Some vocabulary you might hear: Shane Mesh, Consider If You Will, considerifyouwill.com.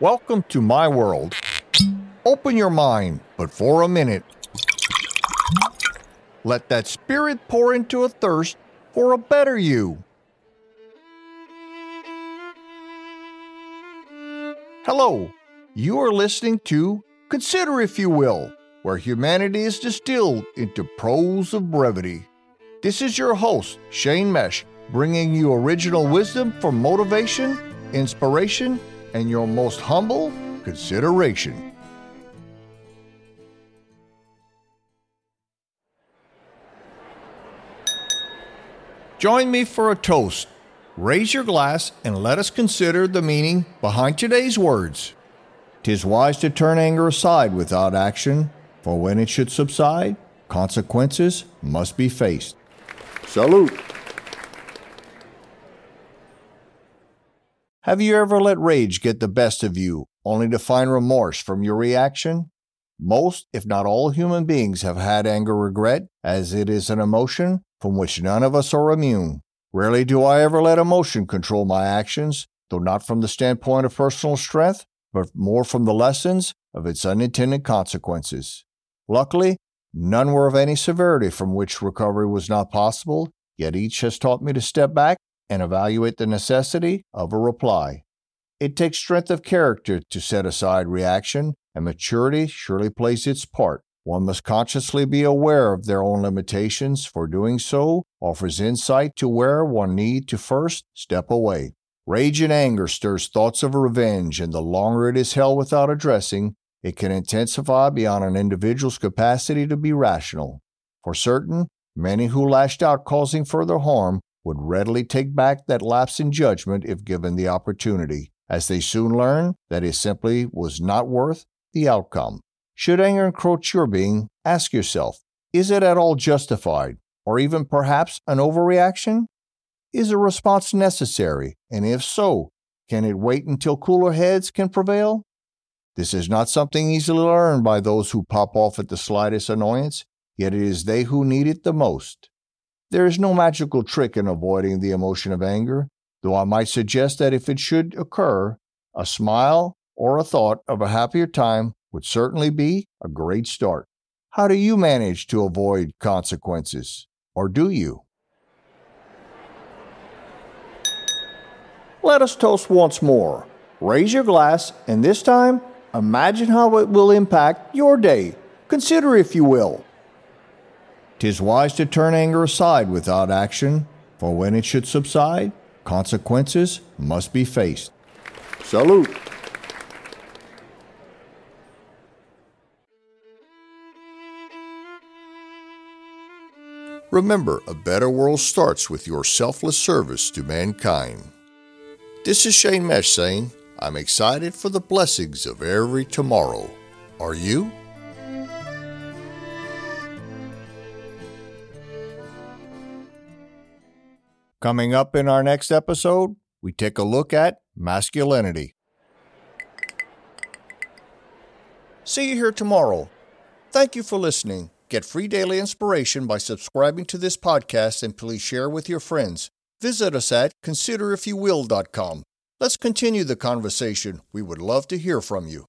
Welcome to my world. Open your mind, but for a minute. Let that spirit pour into a thirst for a better you. Hello, you are listening to Consider If You Will, where humanity is distilled into prose of brevity. This is your host, Shane Mesh, bringing you original wisdom for motivation, inspiration, and your most humble consideration. Join me for a toast. Raise your glass and let us consider the meaning behind today's words. 'Tis wise to turn anger aside without action, for when it should subside, consequences must be faced. Salute. Have you ever let rage get the best of you, only to find remorse from your reaction? Most, if not all, human beings have had anger regret, as it is an emotion from which none of us are immune. Rarely do I ever let emotion control my actions, though not from the standpoint of personal strength, but more from the lessons of its unintended consequences. Luckily, none were of any severity from which recovery was not possible, yet each has taught me to step back and evaluate the necessity of a reply. It takes strength of character to set aside reaction, and maturity surely plays its part. One must consciously be aware of their own limitations, for doing so offers insight to where one need to first step away. Rage and anger stirs thoughts of revenge, and the longer it is held without addressing, it can intensify beyond an individual's capacity to be rational. For certain, many who lashed out causing further harm would readily take back that lapse in judgment if given the opportunity, as they soon learn that it simply was not worth the outcome. Should anger encroach your being, ask yourself, is it at all justified, or even perhaps an overreaction? Is a response necessary, and if so, can it wait until cooler heads can prevail? This is not something easily learned by those who pop off at the slightest annoyance, yet it is they who need it the most. There is no magical trick in avoiding the emotion of anger, though I might suggest that if it should occur, a smile or a thought of a happier time would certainly be a great start. How do you manage to avoid consequences? Or do you? Let us toast once more. Raise your glass, and this time, imagine how it will impact your day. Consider if you will. 'Tis wise to turn anger aside without action, for when it should subside, consequences must be faced. Salute. Remember, a better world starts with your selfless service to mankind. This is Shane Mesh saying, I'm excited for the blessings of every tomorrow. Are you? Coming up in our next episode, we take a look at masculinity. See you here tomorrow. Thank you for listening. Get free daily inspiration by subscribing to this podcast, and please share with your friends. Visit us at considerifyouwill.com. Let's continue the conversation. We would love to hear from you.